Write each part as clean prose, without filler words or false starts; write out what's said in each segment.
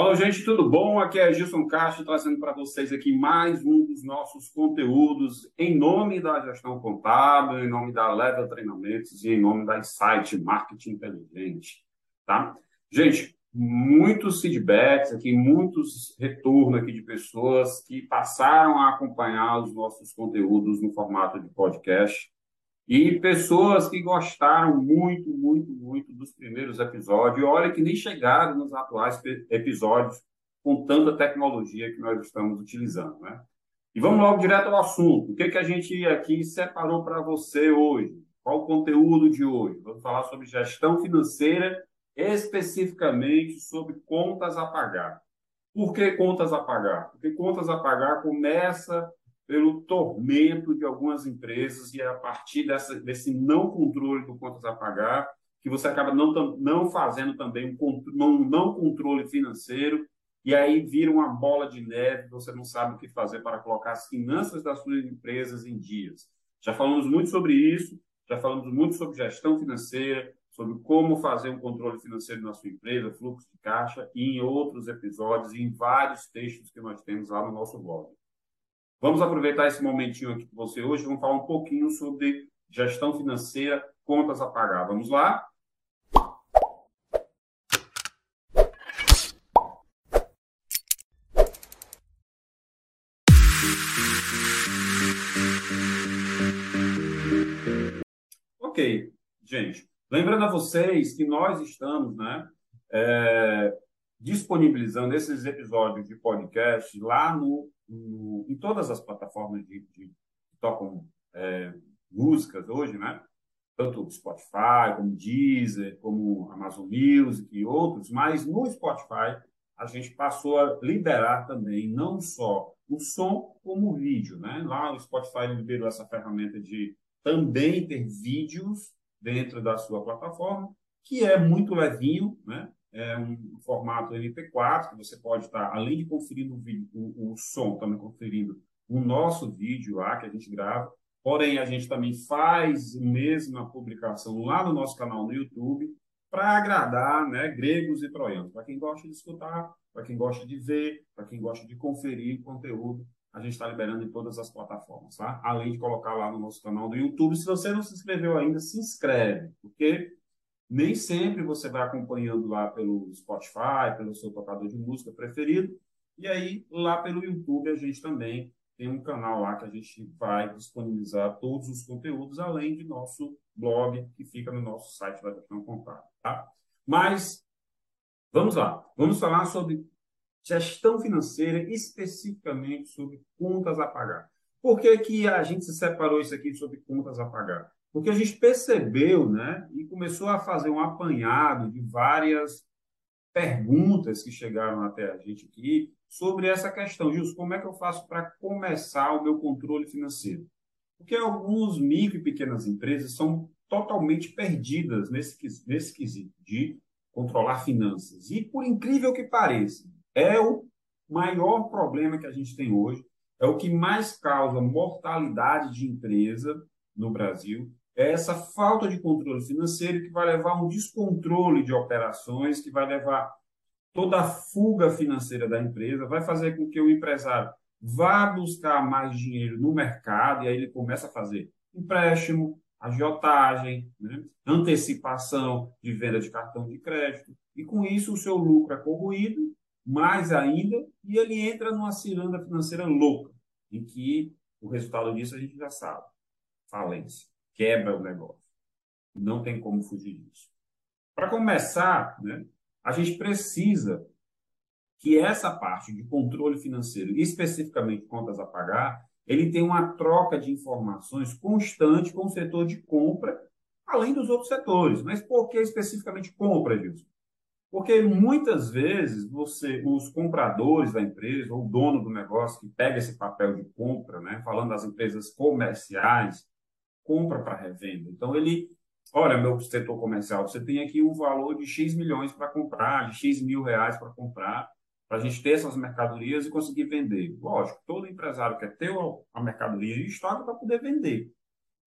Alô, gente, tudo bom? Aqui é Gilson Castro, trazendo para vocês aqui mais um dos nossos conteúdos em nome da gestão contábil, em nome da Level Treinamentos e em nome da Insight Marketing Inteligente, tá? Gente, muitos feedbacks aqui, muitos retornos aqui de pessoas que passaram a acompanhar os nossos conteúdos no formato de podcast e pessoas que gostaram muito dos primeiros episódios. E olha que nem chegaram nos atuais episódios com tanta tecnologia que nós estamos utilizando, né? E vamos logo direto ao assunto. O que a gente aqui separou para você hoje? Qual o conteúdo de hoje? Vamos falar sobre gestão financeira, especificamente sobre contas a pagar. Por que contas a pagar? Porque contas a pagar começa pelo tormento de algumas empresas e é a partir desse não controle do contas a pagar que você acaba não fazendo também um não controle financeiro e aí vira uma bola de neve, você não sabe o que fazer para colocar as finanças das suas empresas em dias. Já falamos muito sobre isso, já falamos muito sobre gestão financeira, sobre como fazer um controle financeiro na sua empresa, fluxo de caixa, e em outros episódios, em vários textos que nós temos lá no nosso blog. Vamos aproveitar esse momentinho aqui com você hoje, vamos falar um pouquinho sobre gestão financeira, contas a pagar. Vamos lá? Ok, gente. Lembrando a vocês que nós estamos, né, disponibilizando esses episódios de podcast lá em todas as plataformas que tocam músicas hoje, né? Tanto Spotify, como Deezer, como Amazon Music e outros, mas no Spotify a gente passou a liberar também não só o som como o vídeo, né? Lá o Spotify liberou essa ferramenta de também ter vídeos dentro da sua plataforma, que é muito levinho, né? É um formato MP4, que você pode estar, além de conferindo o vídeo, o som, também conferindo o nosso vídeo lá, que a gente grava. Porém, a gente também faz mesmo a publicação lá no nosso canal no YouTube, para agradar, né, gregos e troianos. Para quem gosta de escutar, para quem gosta de ver, para quem gosta de conferir conteúdo, a gente está liberando em todas as plataformas, tá? Além de colocar lá no nosso canal do YouTube. Se você não se inscreveu ainda, se inscreve, porque nem sempre você vai acompanhando lá pelo Spotify, pelo seu tocador de música preferido. E aí, lá pelo YouTube, a gente também tem um canal lá que a gente vai disponibilizar todos os conteúdos, além de nosso blog, que fica no nosso site da Gestão Contábil, tá? Mas, vamos lá. Vamos falar sobre gestão financeira, especificamente sobre contas a pagar. Por que a gente separou isso aqui sobre contas a pagar? Porque a gente percebeu, né, e começou a fazer um apanhado de várias perguntas que chegaram até a gente aqui sobre essa questão. Gilson, como é que eu faço para começar o meu controle financeiro? Porque alguns micro e pequenas empresas são totalmente perdidas nesse quesito de controlar finanças. E, por incrível que pareça, é o maior problema que a gente tem hoje, é o que mais causa mortalidade de empresa no Brasil, é essa falta de controle financeiro que vai levar a um descontrole de operações, que vai levar toda a fuga financeira da empresa, vai fazer com que o empresário vá buscar mais dinheiro no mercado, e aí ele começa a fazer empréstimo, agiotagem, né? Antecipação de venda de cartão de crédito, e com isso o seu lucro é corroído, mais ainda, e ele entra numa ciranda financeira louca, em que o resultado disso a gente já sabe. Falência, quebra o negócio. Não tem como fugir disso. Para começar, né, a gente precisa que essa parte de controle financeiro, especificamente contas a pagar, ele tenha uma troca de informações constante com o setor de compra, além dos outros setores. Mas por que especificamente compra, Gilson? Porque muitas vezes os compradores da empresa ou o dono do negócio que pega esse papel de compra, né, falando das empresas comerciais, compra para revenda. Então ele, olha, meu setor comercial, você tem aqui um valor de X milhões para comprar, de X mil reais para comprar, para a gente ter essas mercadorias e conseguir vender. Lógico, todo empresário quer ter a mercadoria em estoque para poder vender.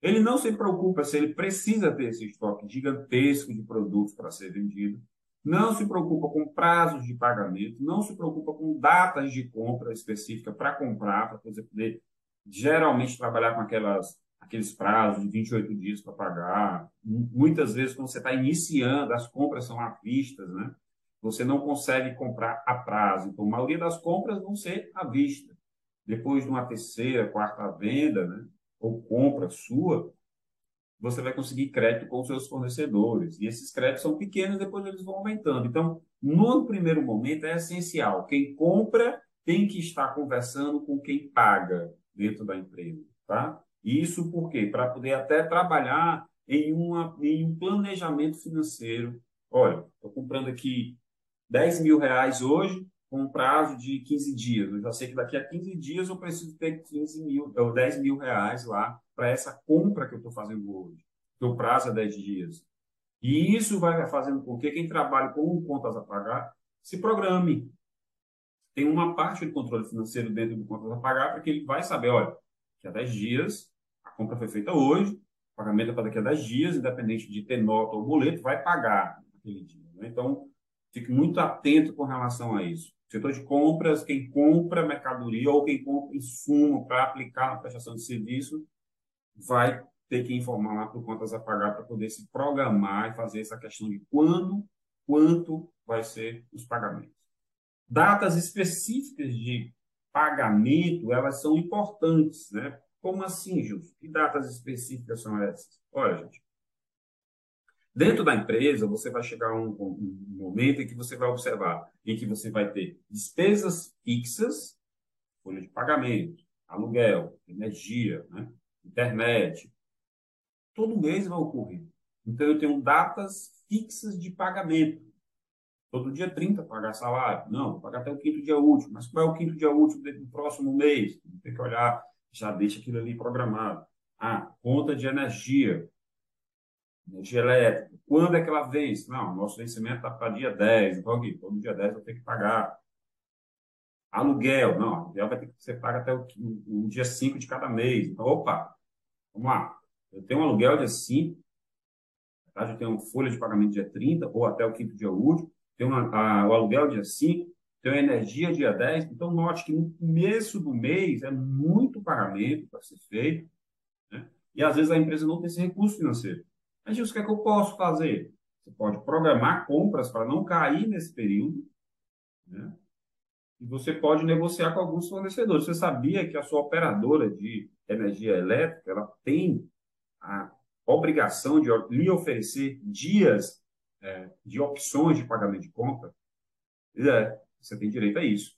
Ele não se preocupa se ele precisa ter esse estoque gigantesco de produtos para ser vendido. não se preocupa com prazos de pagamento, não se preocupa com datas de compra específica para comprar, para você poder geralmente trabalhar com aqueles prazos de 28 dias para pagar. Muitas vezes, quando você está iniciando, as compras são à vista, né? Você não consegue comprar a prazo. Então, a maioria das compras vão ser à vista. Depois de uma terceira, quarta venda, né? Ou compra sua, você vai conseguir crédito com os seus fornecedores. E esses créditos são pequenos, depois eles vão aumentando. Então, no primeiro momento, é essencial. Quem compra tem que estar conversando com quem paga dentro da empresa. Tá? Isso por quê? Para poder até trabalhar em um planejamento financeiro. Olha, estou comprando aqui R$10 mil hoje, com um prazo de 15 dias. Eu já sei que daqui a 15 dias eu preciso ter R$10 mil lá para essa compra que eu estou fazendo hoje. O prazo é 10 dias. E isso vai fazendo com que quem trabalha com contas a pagar se programe. Tem uma parte de controle financeiro dentro do contas a pagar, porque ele vai saber, olha, daqui a 10 dias, a compra foi feita hoje, o pagamento é para daqui a 10 dias, independente de ter nota ou boleto, vai pagar naquele dia. Né? Então, fique muito atento com relação a isso. Setor de compras, quem compra mercadoria ou quem compra insumo para aplicar na prestação de serviço, vai ter que informar lá por contas a pagar para poder se programar e fazer essa questão de quando, quanto vai ser os pagamentos. Datas específicas de pagamento, elas são importantes, né? Como assim, Gilson? Que datas específicas são essas? Olha, gente, dentro da empresa, você vai chegar a um momento em que você vai observar, em que você vai ter despesas fixas, folha de pagamento, aluguel, energia, né? Internet. Todo mês vai ocorrer. Então, eu tenho datas fixas de pagamento. Todo dia 30 pagar salário. Não, pagar até o quinto dia útil. Mas qual é o quinto dia útil do próximo mês? Tem que olhar, já deixa aquilo ali programado. Ah, conta de energia. Energia elétrica. Quando é que ela vence? Não, nosso vencimento está para dia 10. Então, aqui, todo dia 10 eu tenho que pagar. Aluguel. Não, aluguel vai ter que ser pago até o dia 5 de cada mês. Então, opa, vamos lá. Eu tenho um aluguel dia 5. Tá? Eu tenho uma folha de pagamento dia 30 ou até o quinto dia útil. Tenho o aluguel dia 5. Tenho a energia dia 10. Então, note que no começo do mês é muito pagamento para ser feito. Né? E, às vezes, a empresa não tem esse recurso financeiro. Mas, Gilson, o que é que eu posso fazer? Você pode programar compras para não cair nesse período, né? E você pode negociar com alguns fornecedores. Você sabia que a sua operadora de energia elétrica ela tem a obrigação de lhe oferecer dias de opções de pagamento de compra? Você tem direito a isso.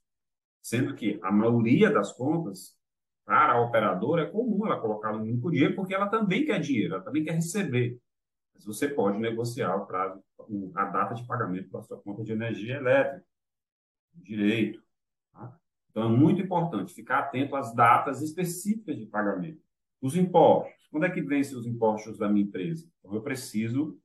Sendo que a maioria das compras, para a operadora, é comum ela colocar no único dia, porque ela também quer dinheiro, ela também quer receber. Mas você pode negociar o prazo, a data de pagamento para a sua conta de energia elétrica. Direito. Tá? Então, é muito importante ficar atento às datas específicas de pagamento. Os impostos. Quando é que vencem os impostos da minha empresa? Então, eu preciso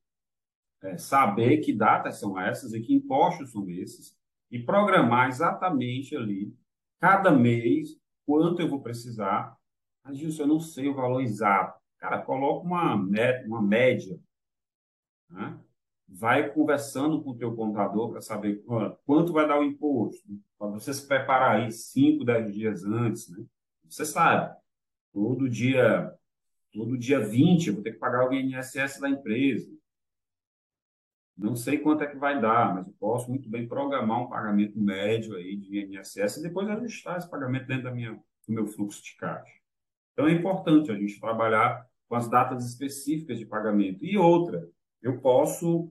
saber que datas são essas e que impostos são esses e programar exatamente ali, cada mês, quanto eu vou precisar. Mas, Gilson, eu não sei o valor exato. Cara, coloca uma média, né? Vai conversando com o teu contador para saber quanto vai dar o imposto, né? Para você se preparar aí 5, 10 dias antes, né? Você sabe, todo dia 20 eu vou ter que pagar o INSS da empresa. Não sei quanto é que vai dar, mas eu posso muito bem programar um pagamento médio aí de INSS e depois ajustar esse pagamento dentro do meu fluxo de caixa. Então, é importante a gente trabalhar com as datas específicas de pagamento. E outra, eu posso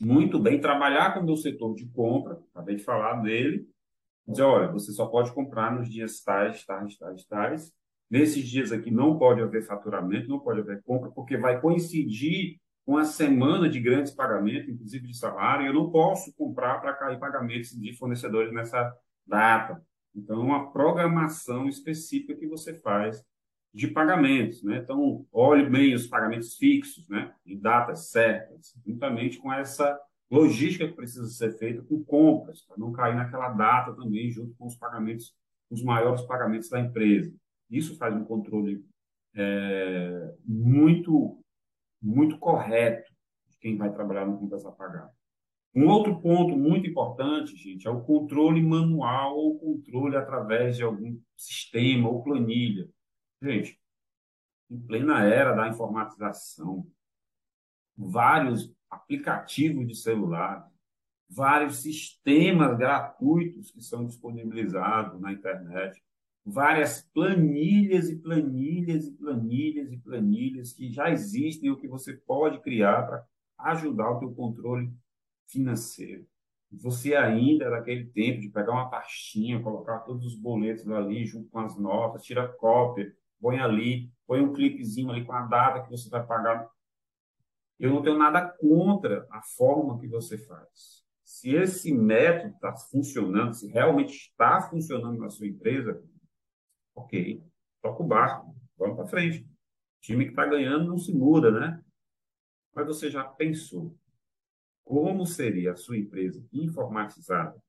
muito bem trabalhar com o meu setor de compra, acabei de falar dele, dizer, olha, você só pode comprar nos dias tais. Nesses dias aqui não pode haver faturamento, não pode haver compra, porque vai coincidir com a semana de grandes pagamentos, inclusive de salário, e eu não posso comprar para cair pagamentos de fornecedores nessa data. Então, uma programação específica que você faz de pagamentos, né? Então, olhe bem os pagamentos fixos, né? Em datas certas, juntamente com essa logística que precisa ser feita com compras, para não cair naquela data também, junto com os pagamentos, os maiores pagamentos da empresa. Isso faz um controle muito correto de quem vai trabalhar no contas a pagar. Um outro ponto muito importante, gente, é o controle manual ou controle através de algum sistema ou planilha. Gente, em plena era da informatização, vários aplicativos de celular, vários sistemas gratuitos que são disponibilizados na internet, várias planilhas e planilhas e planilhas e planilhas que já existem ou que você pode criar para ajudar o teu controle financeiro. Você ainda é daquele tempo de pegar uma pastinha, colocar todos os boletos ali junto com as notas, tira cópia, põe ali, põe um clipezinho ali com a data que você vai pagar. Eu não tenho nada contra a forma que você faz. Se esse método está funcionando, se realmente está funcionando na sua empresa, ok, toca o barco, vamos para frente. O time que está ganhando não se muda, né? Mas você já pensou como seria a sua empresa informatizada,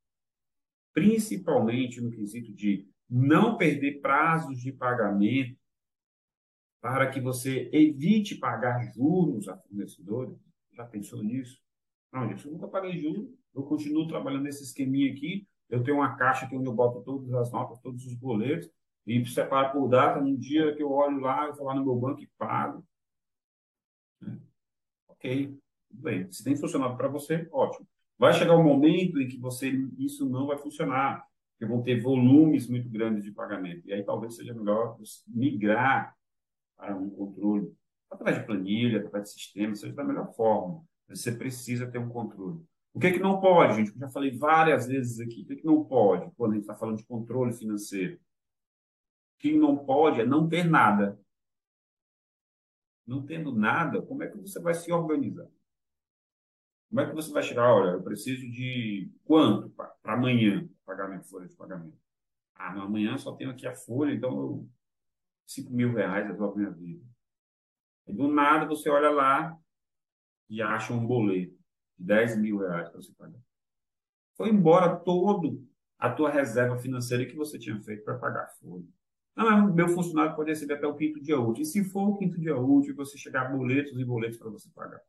principalmente no quesito de não perder prazos de pagamento, para que você evite pagar juros a fornecedores? Já pensou nisso? Não, gente, eu nunca paguei juros, eu continuo trabalhando nesse esqueminha aqui, eu tenho uma caixa aqui onde eu boto todas as notas, todos os boletos, e separo por data, num dia que eu olho lá, eu vou lá no meu banco e pago. Ok. Bem, se tem funcionado para você, ótimo. Vai chegar um momento em que isso não vai funcionar, porque vão ter volumes muito grandes de pagamento. E aí talvez seja melhor migrar para um controle através de planilha, através de sistema, seja da melhor forma. Você precisa ter um controle. O que é que não pode, gente? Eu já falei várias vezes aqui. O que é que não pode quando a gente está falando de controle financeiro? O que não pode é não ter nada. Não tendo nada, como é que você vai se organizar? Como é que você vai chegar? Olha, eu preciso de quanto para amanhã? Pagamento, folha de pagamento. Ah, mas amanhã só tenho aqui a folha, então eu, 5 mil reais resolve minha vida. E do nada você olha lá e acha um boleto de 10 mil reais para você pagar. Foi embora toda a tua reserva financeira que você tinha feito para pagar a folha. Não, mas meu funcionário pode receber até o quinto dia útil. E se for o quinto dia útil, você chegar boletos e boletos para você pagar.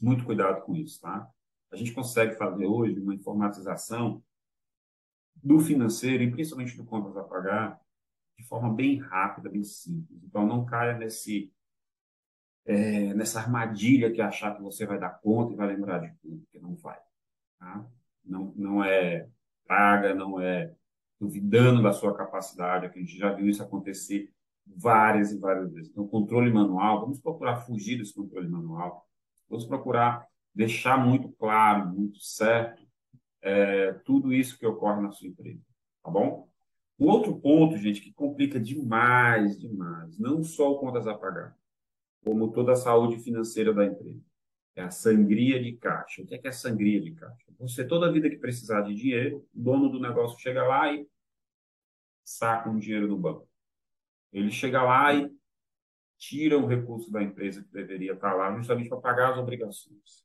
Muito cuidado com isso, tá? A gente consegue fazer hoje uma informatização do financeiro e principalmente do contas a pagar de forma bem rápida, bem simples. Então, não caia nessa armadilha que achar que você vai dar conta e vai lembrar de tudo, porque não vai. Tá? Não é praga, não é duvidando da sua capacidade, que a gente já viu isso acontecer várias e várias vezes. Então, controle manual, vamos procurar fugir desse controle manual. Vamos procurar deixar muito claro, muito certo, tudo isso que ocorre na sua empresa, tá bom? Um outro ponto, gente, que complica demais, demais, não só o contas a pagar, como toda a saúde financeira da empresa, é a sangria de caixa. O que é sangria de caixa? Você, toda a vida que precisar de dinheiro, o dono do negócio chega lá e saca um dinheiro do banco. Ele chega lá e tira o recurso da empresa que deveria estar lá justamente para pagar as obrigações.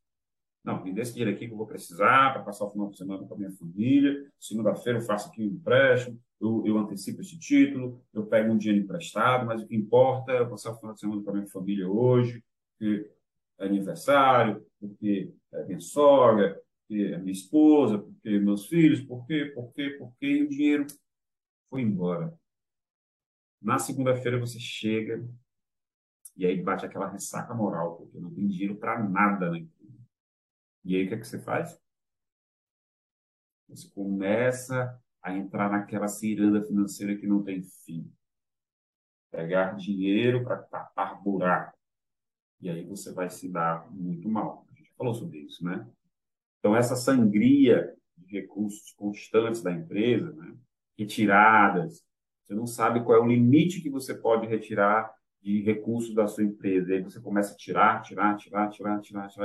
Não, me dê esse dinheiro aqui que eu vou precisar para passar o final de semana com a minha família, segunda-feira eu faço aqui um empréstimo, eu antecipo esse título, eu pego um dinheiro emprestado, mas o que importa é eu passar o final de semana com a minha família hoje, porque é aniversário, porque é minha sogra, porque é minha esposa, porque meus filhos, porque, e o dinheiro foi embora. Na segunda-feira você chega e aí bate aquela ressaca moral, porque não tem dinheiro para nada na empresa. E aí o que é que você faz? Você começa a entrar naquela ciranda financeira que não tem fim. Pegar dinheiro para tapar buraco. E aí você vai se dar muito mal. A gente falou sobre isso, né? Então essa sangria de recursos constantes da empresa, né? Retiradas, você não sabe qual é o limite que você pode retirar de recursos da sua empresa. E aí você começa a tirar. E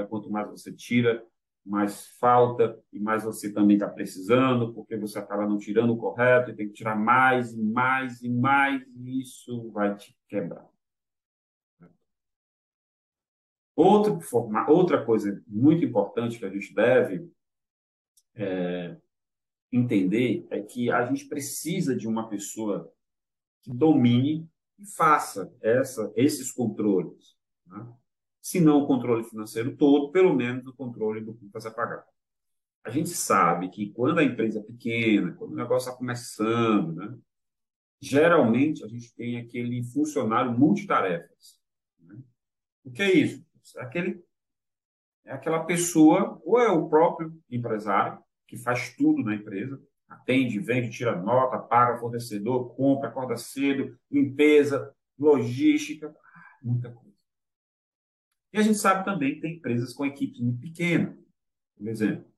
quanto mais você tira, mais falta e mais você também está precisando, porque você acaba não tirando o correto e tem que tirar mais e mais e mais, e isso vai te quebrar. Outra coisa muito importante que a gente deve entender é que a gente precisa de uma pessoa que domine e faça esses controles. Né? se não o controle financeiro todo, pelo menos o controle do que você pagar. A gente sabe que quando a empresa é pequena, quando o negócio está começando, né, geralmente a gente tem aquele funcionário multitarefas. Né? O que é isso? É aquela pessoa, ou é o próprio empresário, que faz tudo na empresa, atende, vende, tira nota, paga fornecedor, compra, acorda cedo, limpeza, logística, muita coisa. E a gente sabe também que tem empresas com equipes muito pequenas. Por exemplo,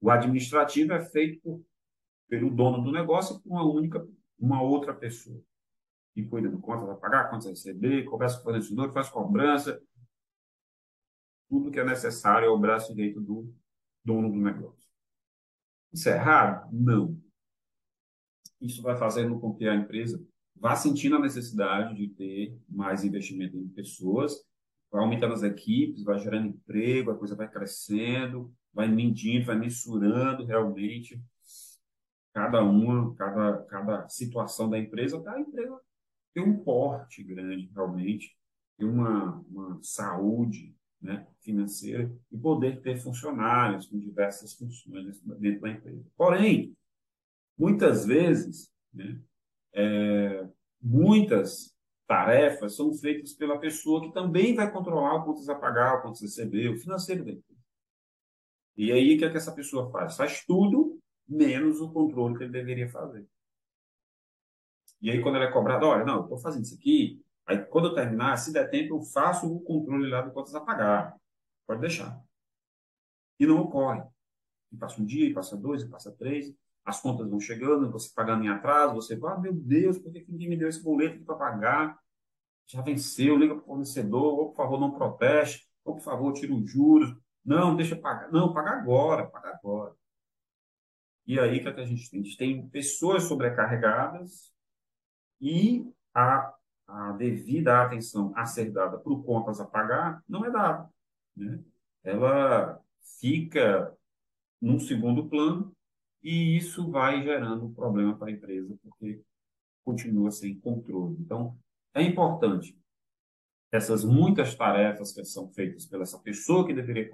o administrativo é feito pelo dono do negócio por uma outra pessoa. E cuida do quanto vai pagar, quanto vai receber, conversa com o fornecedor, faz cobrança. Tudo que é necessário é o braço direito do dono do negócio. Isso é errado? Não. Isso vai fazendo com que a empresa vá sentindo a necessidade de ter mais investimento em pessoas, vai aumentando as equipes, vai gerando emprego, a coisa vai crescendo, vai medindo, vai mensurando realmente cada situação da empresa, até a empresa ter um porte grande realmente, ter uma saúde, né, financeira, e poder ter funcionários com diversas funções dentro da empresa. Porém, muitas vezes, né, muitas tarefas são feitas pela pessoa que também vai controlar o quanto a pagar, o quanto receber, o financeiro da empresa. E aí, o que é que essa pessoa faz? Faz tudo, menos o controle que ele deveria fazer. E aí, quando ela é cobrada, olha, não, eu estou fazendo isso aqui, aí, quando eu terminar, se der tempo, eu faço o controle lá do quantas a pagar. Pode deixar. E não ocorre. E passa um dia, e passa dois, e passa três, as contas vão chegando, você pagando em atraso, você fala, ah, meu Deus, por que ninguém me deu esse boleto para pagar? Já venceu, liga para o fornecedor, ou por favor, não proteste, ou por favor, tira os juros. Não, deixa eu pagar. Não, paga agora, paga agora. E aí, o que é que a gente tem? A gente tem pessoas sobrecarregadas e a devida atenção a ser dada para o contas a pagar não é dada. Né? Ela fica num segundo plano e isso vai gerando um problema para a empresa, porque continua sem controle. Então, é importante essas muitas tarefas que são feitas pela essa pessoa que deveria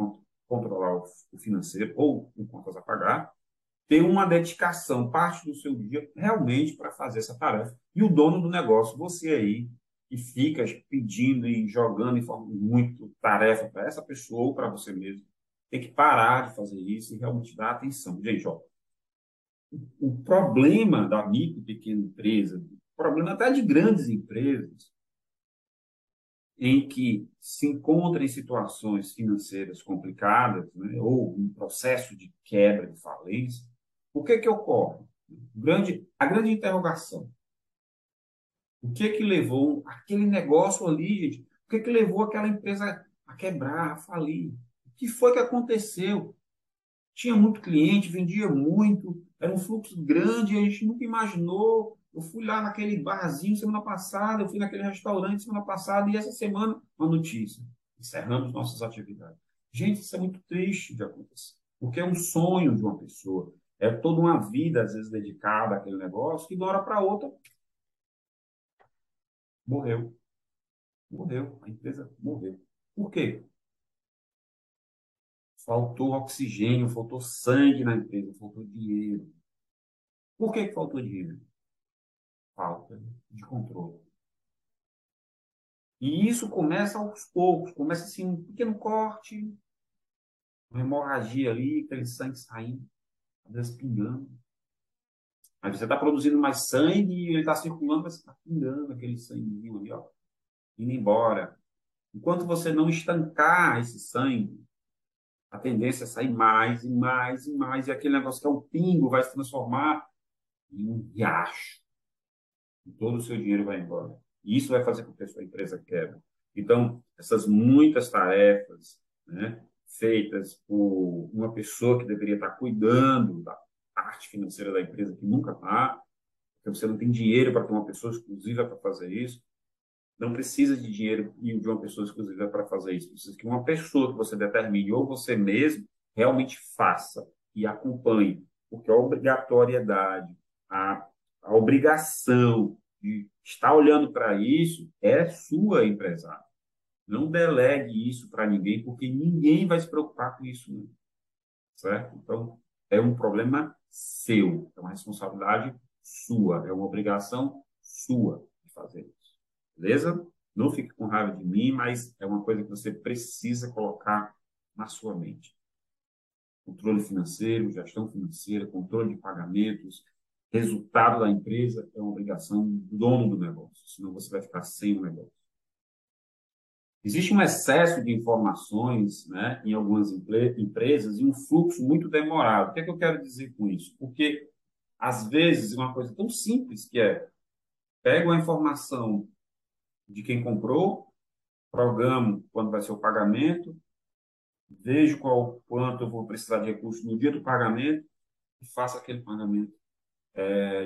controlar o financeiro ou o contas a pagar, ter uma dedicação, parte do seu dia, realmente para fazer essa tarefa. E o dono do negócio, você aí, que fica pedindo e jogando e fazendo muito tarefa para essa pessoa ou para você mesmo, tem que parar de fazer isso e realmente dar atenção. Gente, ó, o problema da micro e pequena empresa, o problema até de grandes empresas, em que se encontra em situações financeiras complicadas, né, ou um processo de quebra, de falência, o que é que ocorre? A grande interrogação. O que é que levou aquele negócio ali, gente? O que é que levou aquela empresa a quebrar, a falir? O que foi que aconteceu? Tinha muito cliente, vendia muito, era um fluxo grande, a gente nunca imaginou. Eu fui lá naquele barzinho semana passada, eu fui naquele restaurante semana passada, e essa semana, uma notícia. Encerramos nossas atividades. Gente, isso é muito triste de acontecer, porque é um sonho de uma pessoa. É toda uma vida, às vezes, dedicada àquele negócio, que de uma hora para outra, morreu. Morreu. A empresa morreu. Por quê? Faltou oxigênio, faltou sangue na empresa, faltou dinheiro. Por que faltou dinheiro? Falta de controle. E isso começa aos poucos, começa assim, um pequeno corte, uma hemorragia ali, aquele sangue saindo, às vezes pingando. Aí você está produzindo mais sangue e ele está circulando, mas está pingando aquele sanguinho ali, ó, indo embora. Enquanto você não estancar esse sangue, a tendência é sair mais e mais e mais, e aquele negócio que é um pingo vai se transformar em um riacho. E todo o seu dinheiro vai embora. E isso vai fazer com que a sua empresa quebre. Então, essas muitas tarefas, né, feitas por uma pessoa que deveria estar cuidando da parte financeira da empresa, que nunca está, porque você não tem dinheiro para ter uma pessoa exclusiva para fazer isso, não precisa de dinheiro e de uma pessoa exclusiva para fazer isso. Precisa que uma pessoa que você determine, ou você mesmo, realmente faça e acompanhe, porque a obrigatoriedade, a obrigação de está olhando para isso, é sua empresária. Não delegue isso para ninguém, porque ninguém vai se preocupar com isso, né? Certo? Então, é um problema seu, é uma responsabilidade sua, é uma obrigação sua de fazer isso. Beleza? Não fique com raiva de mim, mas é uma coisa que você precisa colocar na sua mente. Controle financeiro, gestão financeira, controle de pagamentos, resultado da empresa é uma obrigação do dono do negócio, senão você vai ficar sem o negócio. Existe um excesso de informações, né, em algumas empresas e um fluxo muito demorado. O que é que eu quero dizer com isso? Porque, às vezes, uma coisa tão simples que é pego a informação de quem comprou, programo quando vai ser o pagamento, vejo quanto eu vou precisar de recursos no dia do pagamento e faço aquele pagamento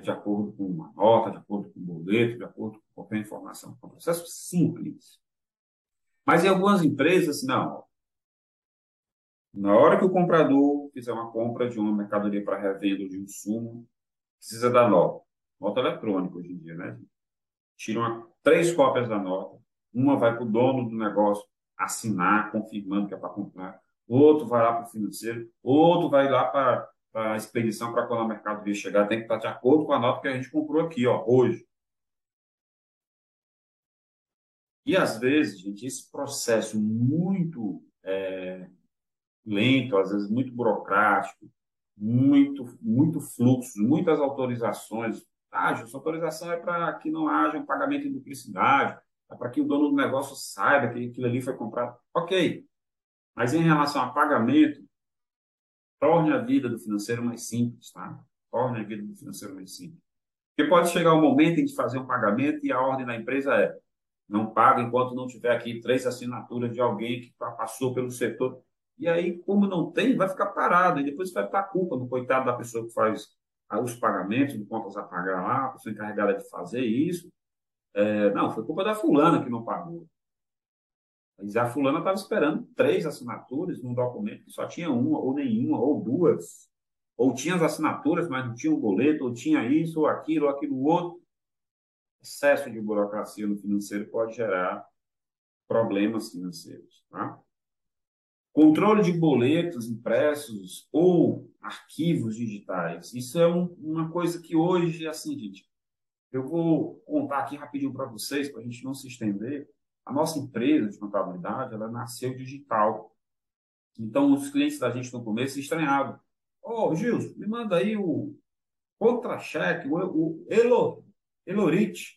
de acordo com uma nota, de acordo com um boleto, de acordo com qualquer informação. É um processo simples. Mas em algumas empresas, não. Na hora que o comprador fizer uma compra de uma mercadoria para revenda ou de um insumo, precisa da nota. Nota eletrônica hoje em dia, né? Tira três cópias da nota. Uma vai para o dono do negócio assinar, confirmando que é para comprar. Outro vai lá para o financeiro. Outro vai lá para a expedição, para quando a mercadoria chegar. Tem que estar de acordo com a nota que a gente comprou aqui, ó, hoje. E, às vezes, gente, esse processo muito lento, às vezes muito burocrático, muito fluxo, muitas autorizações. Ah, essa autorização é para que não haja um pagamento em duplicidade, é para que o dono do negócio saiba que aquilo ali foi comprado. Ok, mas em relação a pagamento, torne a vida do financeiro mais simples, tá? Torne a vida do financeiro mais simples. Porque pode chegar um momento em que fazer um pagamento e a ordem da empresa é: não paga enquanto não tiver aqui 3 assinaturas de alguém que passou pelo setor. E aí, como não tem, vai ficar parado. E depois vai estar a culpa no coitado da pessoa que faz os pagamentos, de contas a pagar lá, a pessoa encarregada de fazer isso. Não, foi culpa da fulana que não pagou. Mas a fulana estava esperando 3 assinaturas num documento que só tinha uma, ou nenhuma, ou duas. Ou tinha as assinaturas, mas não tinha o boleto, ou tinha isso, ou aquilo outro. Excesso de burocracia no financeiro pode gerar problemas financeiros, tá? Controle de boletos impressos ou arquivos digitais. Isso é uma coisa que hoje, assim, gente, eu vou contar aqui rapidinho para vocês, para a gente não se estender. A nossa empresa de contabilidade, ela nasceu digital. Então, os clientes da gente no começo se estranhavam. Ô, Gilson, me manda aí o contra-cheque, o Elorite,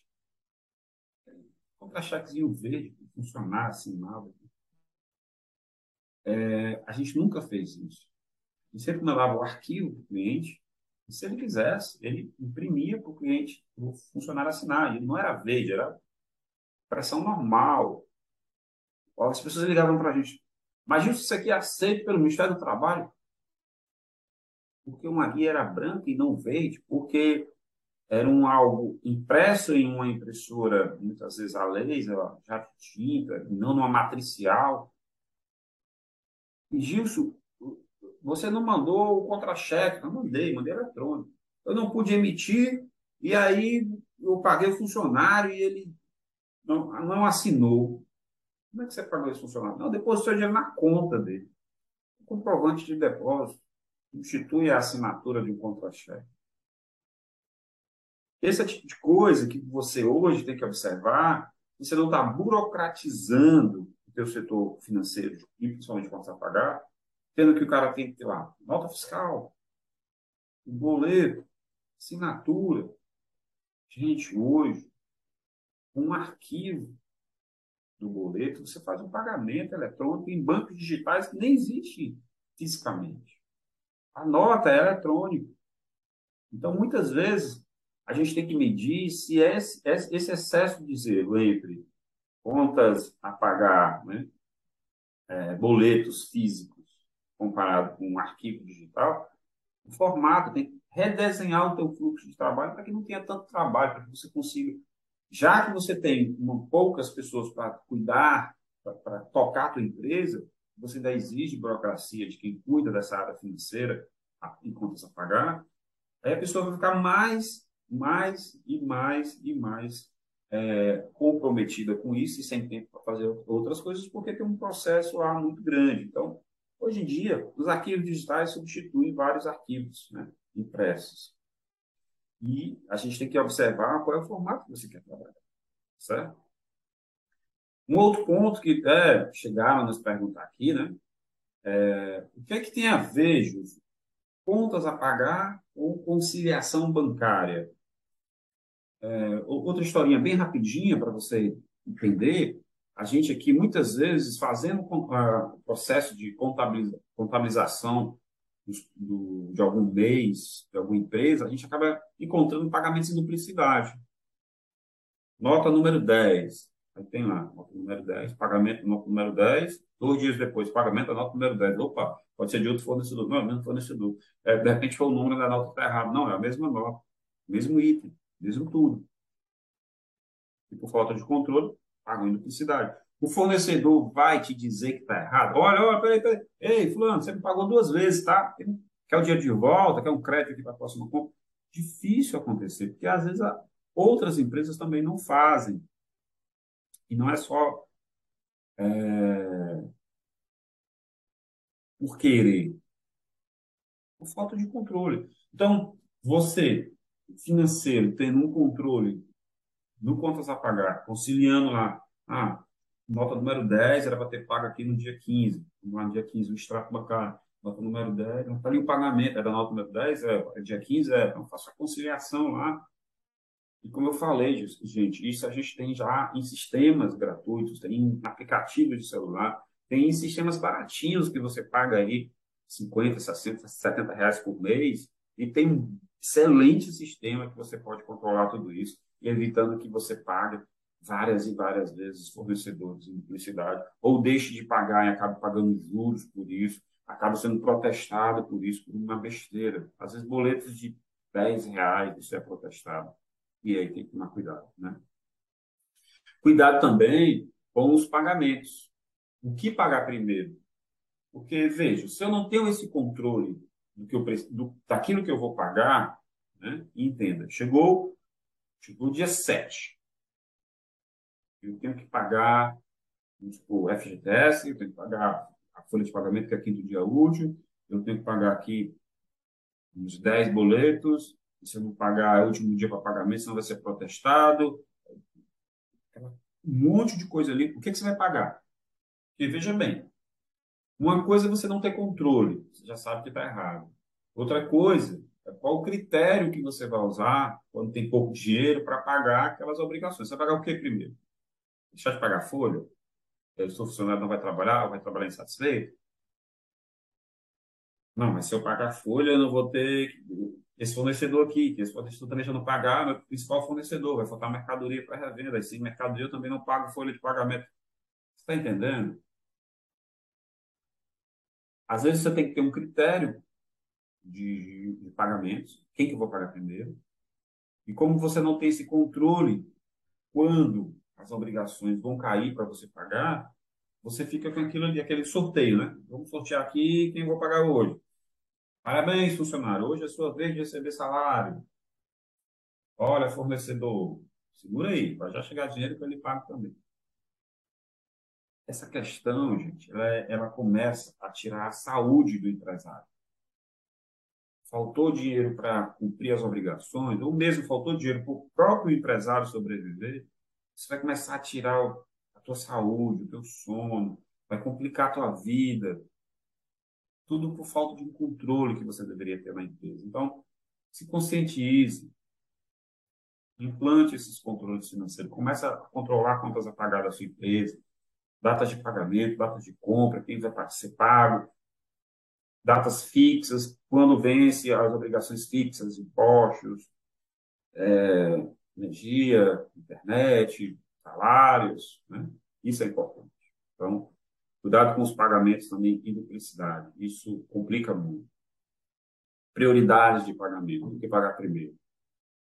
comprar chequezinho verde, funcionar assim, nada. A gente nunca fez isso. A gente sempre mandava o arquivo para o cliente, e se ele quisesse, ele imprimia para o cliente, para o funcionário assinar. Ele não era verde, era impressão normal. As pessoas ligavam para a gente: mas isso aqui é aceito pelo Ministério do Trabalho? Porque uma guia era branca e não verde, porque era algo impresso em uma impressora, muitas vezes a laser, já de tinta, não numa matricial. E, Gilson, você não mandou o contra-cheque? Eu mandei eletrônico. Eu não pude emitir, e aí eu paguei o funcionário e ele não assinou. Como é que você pagou esse funcionário? Não, depositou dinheiro na conta dele. O comprovante de depósito substitui a assinatura de um contra-cheque. Esse é o tipo de coisa que você hoje tem que observar, você não está burocratizando o seu setor financeiro, e principalmente quando você vai pagar, tendo que o cara tem que ter lá nota fiscal, o boleto, assinatura. Gente, hoje, um arquivo do boleto, você faz um pagamento eletrônico em bancos digitais que nem existe fisicamente. A nota é eletrônica. Então, muitas vezes, a gente tem que medir se esse excesso de zelo entre contas a pagar, né, boletos físicos, comparado com um arquivo digital, o formato tem que redesenhar o teu fluxo de trabalho para que não tenha tanto trabalho, para que você consiga, já que você tem poucas pessoas para cuidar, para tocar a tua empresa, você ainda exige burocracia de quem cuida dessa área financeira em contas a pagar, aí a pessoa vai ficar mais e mais comprometida com isso e sem tempo para fazer outras coisas, porque tem um processo lá muito grande. Então, hoje em dia, os arquivos digitais substituem vários arquivos, né, impressos. E a gente tem que observar qual é o formato que você quer trabalhar, certo? Um outro ponto que chegaram a nos perguntar aqui, né? O que é que tem a ver, Júlio? Contas a pagar ou conciliação bancária? Outra historinha bem rapidinha para você entender. A gente aqui, muitas vezes, fazendo o processo de contabilização de algum mês, de alguma empresa, a gente acaba encontrando pagamentos em duplicidade. Nota número 10. Aí tem lá, nota número 10, pagamento, nota número 10, 2 dias depois, pagamento da nota número 10. Opa, pode ser de outro fornecedor. Não, é o mesmo fornecedor. De repente foi o número da nota que está errado. Não, é a mesma nota, mesmo item, mesmo tudo. E por falta de controle, pagam em duplicidade. O fornecedor vai te dizer que está errado. Olha, olha, peraí. Ei, fulano, você me pagou 2 vezes, tá? Quer o dinheiro de volta, quer um crédito aqui para a próxima compra? Difícil acontecer, porque às vezes outras empresas também não fazem. E não é só por querer, por falta de controle. Então, você, financeiro, tendo um controle do contas a pagar, conciliando lá, nota número 10 era para ter pago aqui no dia 15, no dia 15 o extrato bancário, nota número 10, não está ali o pagamento, é da nota número 10, dia 15, então faço a conciliação lá. E como eu falei, gente, isso a gente tem já em sistemas gratuitos, tem em aplicativos de celular, tem em sistemas baratinhos que você paga aí 50, 60, 70 reais por mês, e tem um excelente sistema que você pode controlar tudo isso, evitando que você pague várias e várias vezes fornecedores em duplicidade, ou deixe de pagar e acabe pagando juros por isso, acaba sendo protestado por isso, por uma besteira. Às vezes boletos de 10 reais, isso é protestado. E aí tem que tomar cuidado, né? Cuidado também com os pagamentos. O que pagar primeiro? Porque, veja, se eu não tenho esse controle daquilo que eu vou pagar, né? Entenda, chegou o dia 7. Eu tenho que pagar, vamos supor, FGTS, eu tenho que pagar a folha de pagamento, que é aqui do dia útil, eu tenho que pagar aqui uns 10 boletos, se eu não pagar, é o último dia para pagamento, senão vai ser protestado. Um monte de coisa ali. O que você vai pagar? Porque, veja bem, uma coisa é você não ter controle, você já sabe que está errado. Outra coisa é qual o critério que você vai usar quando tem pouco dinheiro para pagar aquelas obrigações. Você vai pagar o que primeiro? Deixar de pagar a folha? O seu funcionário não vai trabalhar insatisfeito? Não, mas se eu pagar a folha, eu não vou ter... Esse fornecedor aqui, que esse fornecedor também já não pagar, meu principal fornecedor, vai faltar mercadoria para revenda. E sem mercadoria eu também não pago folha de pagamento. Você está entendendo? Às vezes você tem que ter um critério de pagamentos. Quem que eu vou pagar primeiro? E como você não tem esse controle, quando as obrigações vão cair para você pagar, você fica com aquilo ali, aquele sorteio, né? Vamos sortear aqui quem eu vou pagar hoje. Parabéns, funcionário. Hoje é sua vez de receber salário. Olha, fornecedor, segura aí, vai já chegar dinheiro que ele paga também. Essa questão, gente, ela começa a tirar a saúde do empresário. Faltou dinheiro para cumprir as obrigações, ou mesmo faltou dinheiro para o próprio empresário sobreviver, você vai começar a tirar a tua saúde, o teu sono, vai complicar a tua vida. Tudo por falta de um controle que você deveria ter na empresa. Então, se conscientize, implante esses controles financeiros, comece a controlar quantas a pagar da sua empresa, datas de pagamento, datas de compra, quem vai participar, datas fixas, quando vence as obrigações fixas, impostos, energia, internet, salários, né? Isso é importante. Então, cuidado com os pagamentos também em duplicidade. Isso complica muito. Prioridades de pagamento. O que pagar primeiro?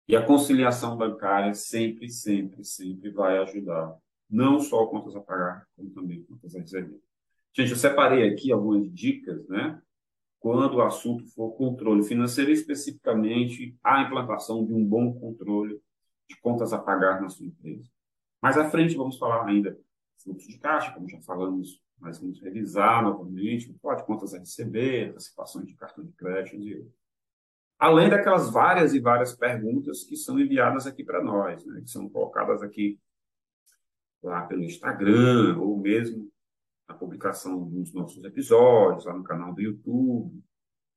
E a conciliação bancária sempre, sempre, sempre vai ajudar. Não só contas a pagar, como também contas a receber. Gente, eu separei aqui algumas dicas, né? Quando o assunto for controle financeiro, especificamente a implantação de um bom controle de contas a pagar na sua empresa. Mais à frente vamos falar ainda fluxo de caixa, como já falamos, mas vamos revisar novamente, pode contas a receber, antecipação de cartão de crédito e outros. Além daquelas várias e várias perguntas que são enviadas aqui para nós, né, que são colocadas aqui lá pelo Instagram, ou mesmo na publicação dos nossos episódios, lá no canal do YouTube,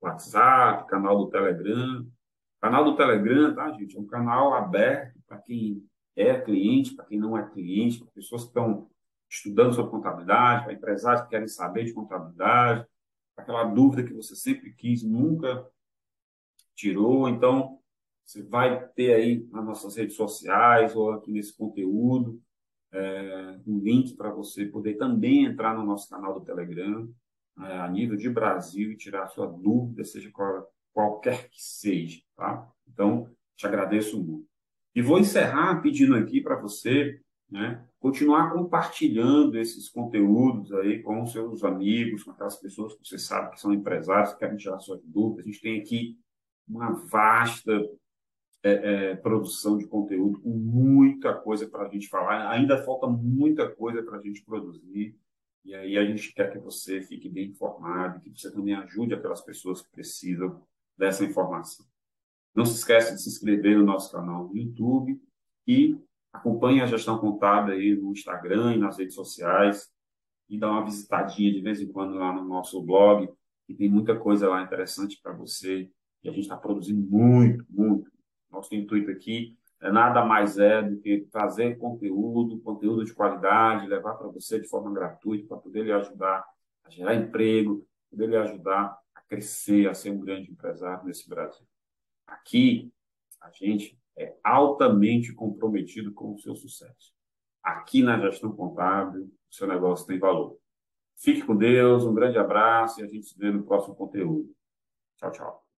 WhatsApp, canal do Telegram. O canal do Telegram, tá, gente? É um canal aberto para quem é cliente, para quem não é cliente, para pessoas que estão estudando sobre contabilidade, para empresários que querem saber de contabilidade, para aquela dúvida que você sempre quis, nunca tirou. Então, você vai ter aí nas nossas redes sociais ou aqui nesse conteúdo um link para você poder também entrar no nosso canal do Telegram a nível de Brasil e tirar a sua dúvida, seja qualquer que seja. Tá? Então, te agradeço muito. E vou encerrar pedindo aqui para você, né, continuar compartilhando esses conteúdos aí com os seus amigos, com aquelas pessoas que você sabe que são empresários, que querem tirar suas dúvidas. A gente tem aqui uma vasta produção de conteúdo, com muita coisa para a gente falar. Ainda falta muita coisa para a gente produzir. E aí a gente quer que você fique bem informado, que você também ajude aquelas pessoas que precisam dessa informação. Não se esqueça de se inscrever no nosso canal no YouTube e acompanhe a Gestão Contábil aí no Instagram e nas redes sociais e dá uma visitadinha de vez em quando lá no nosso blog, que tem muita coisa lá interessante para você. E a gente está produzindo muito, muito. Nosso intuito aqui é nada mais do que trazer conteúdo de qualidade, levar para você de forma gratuita, para poder lhe ajudar a gerar emprego, poder lhe ajudar a crescer, a ser um grande empresário nesse Brasil. Aqui, a gente é altamente comprometido com o seu sucesso. Aqui na Gestão Contábil, o seu negócio tem valor. Fique com Deus, um grande abraço e a gente se vê no próximo conteúdo. Tchau, tchau.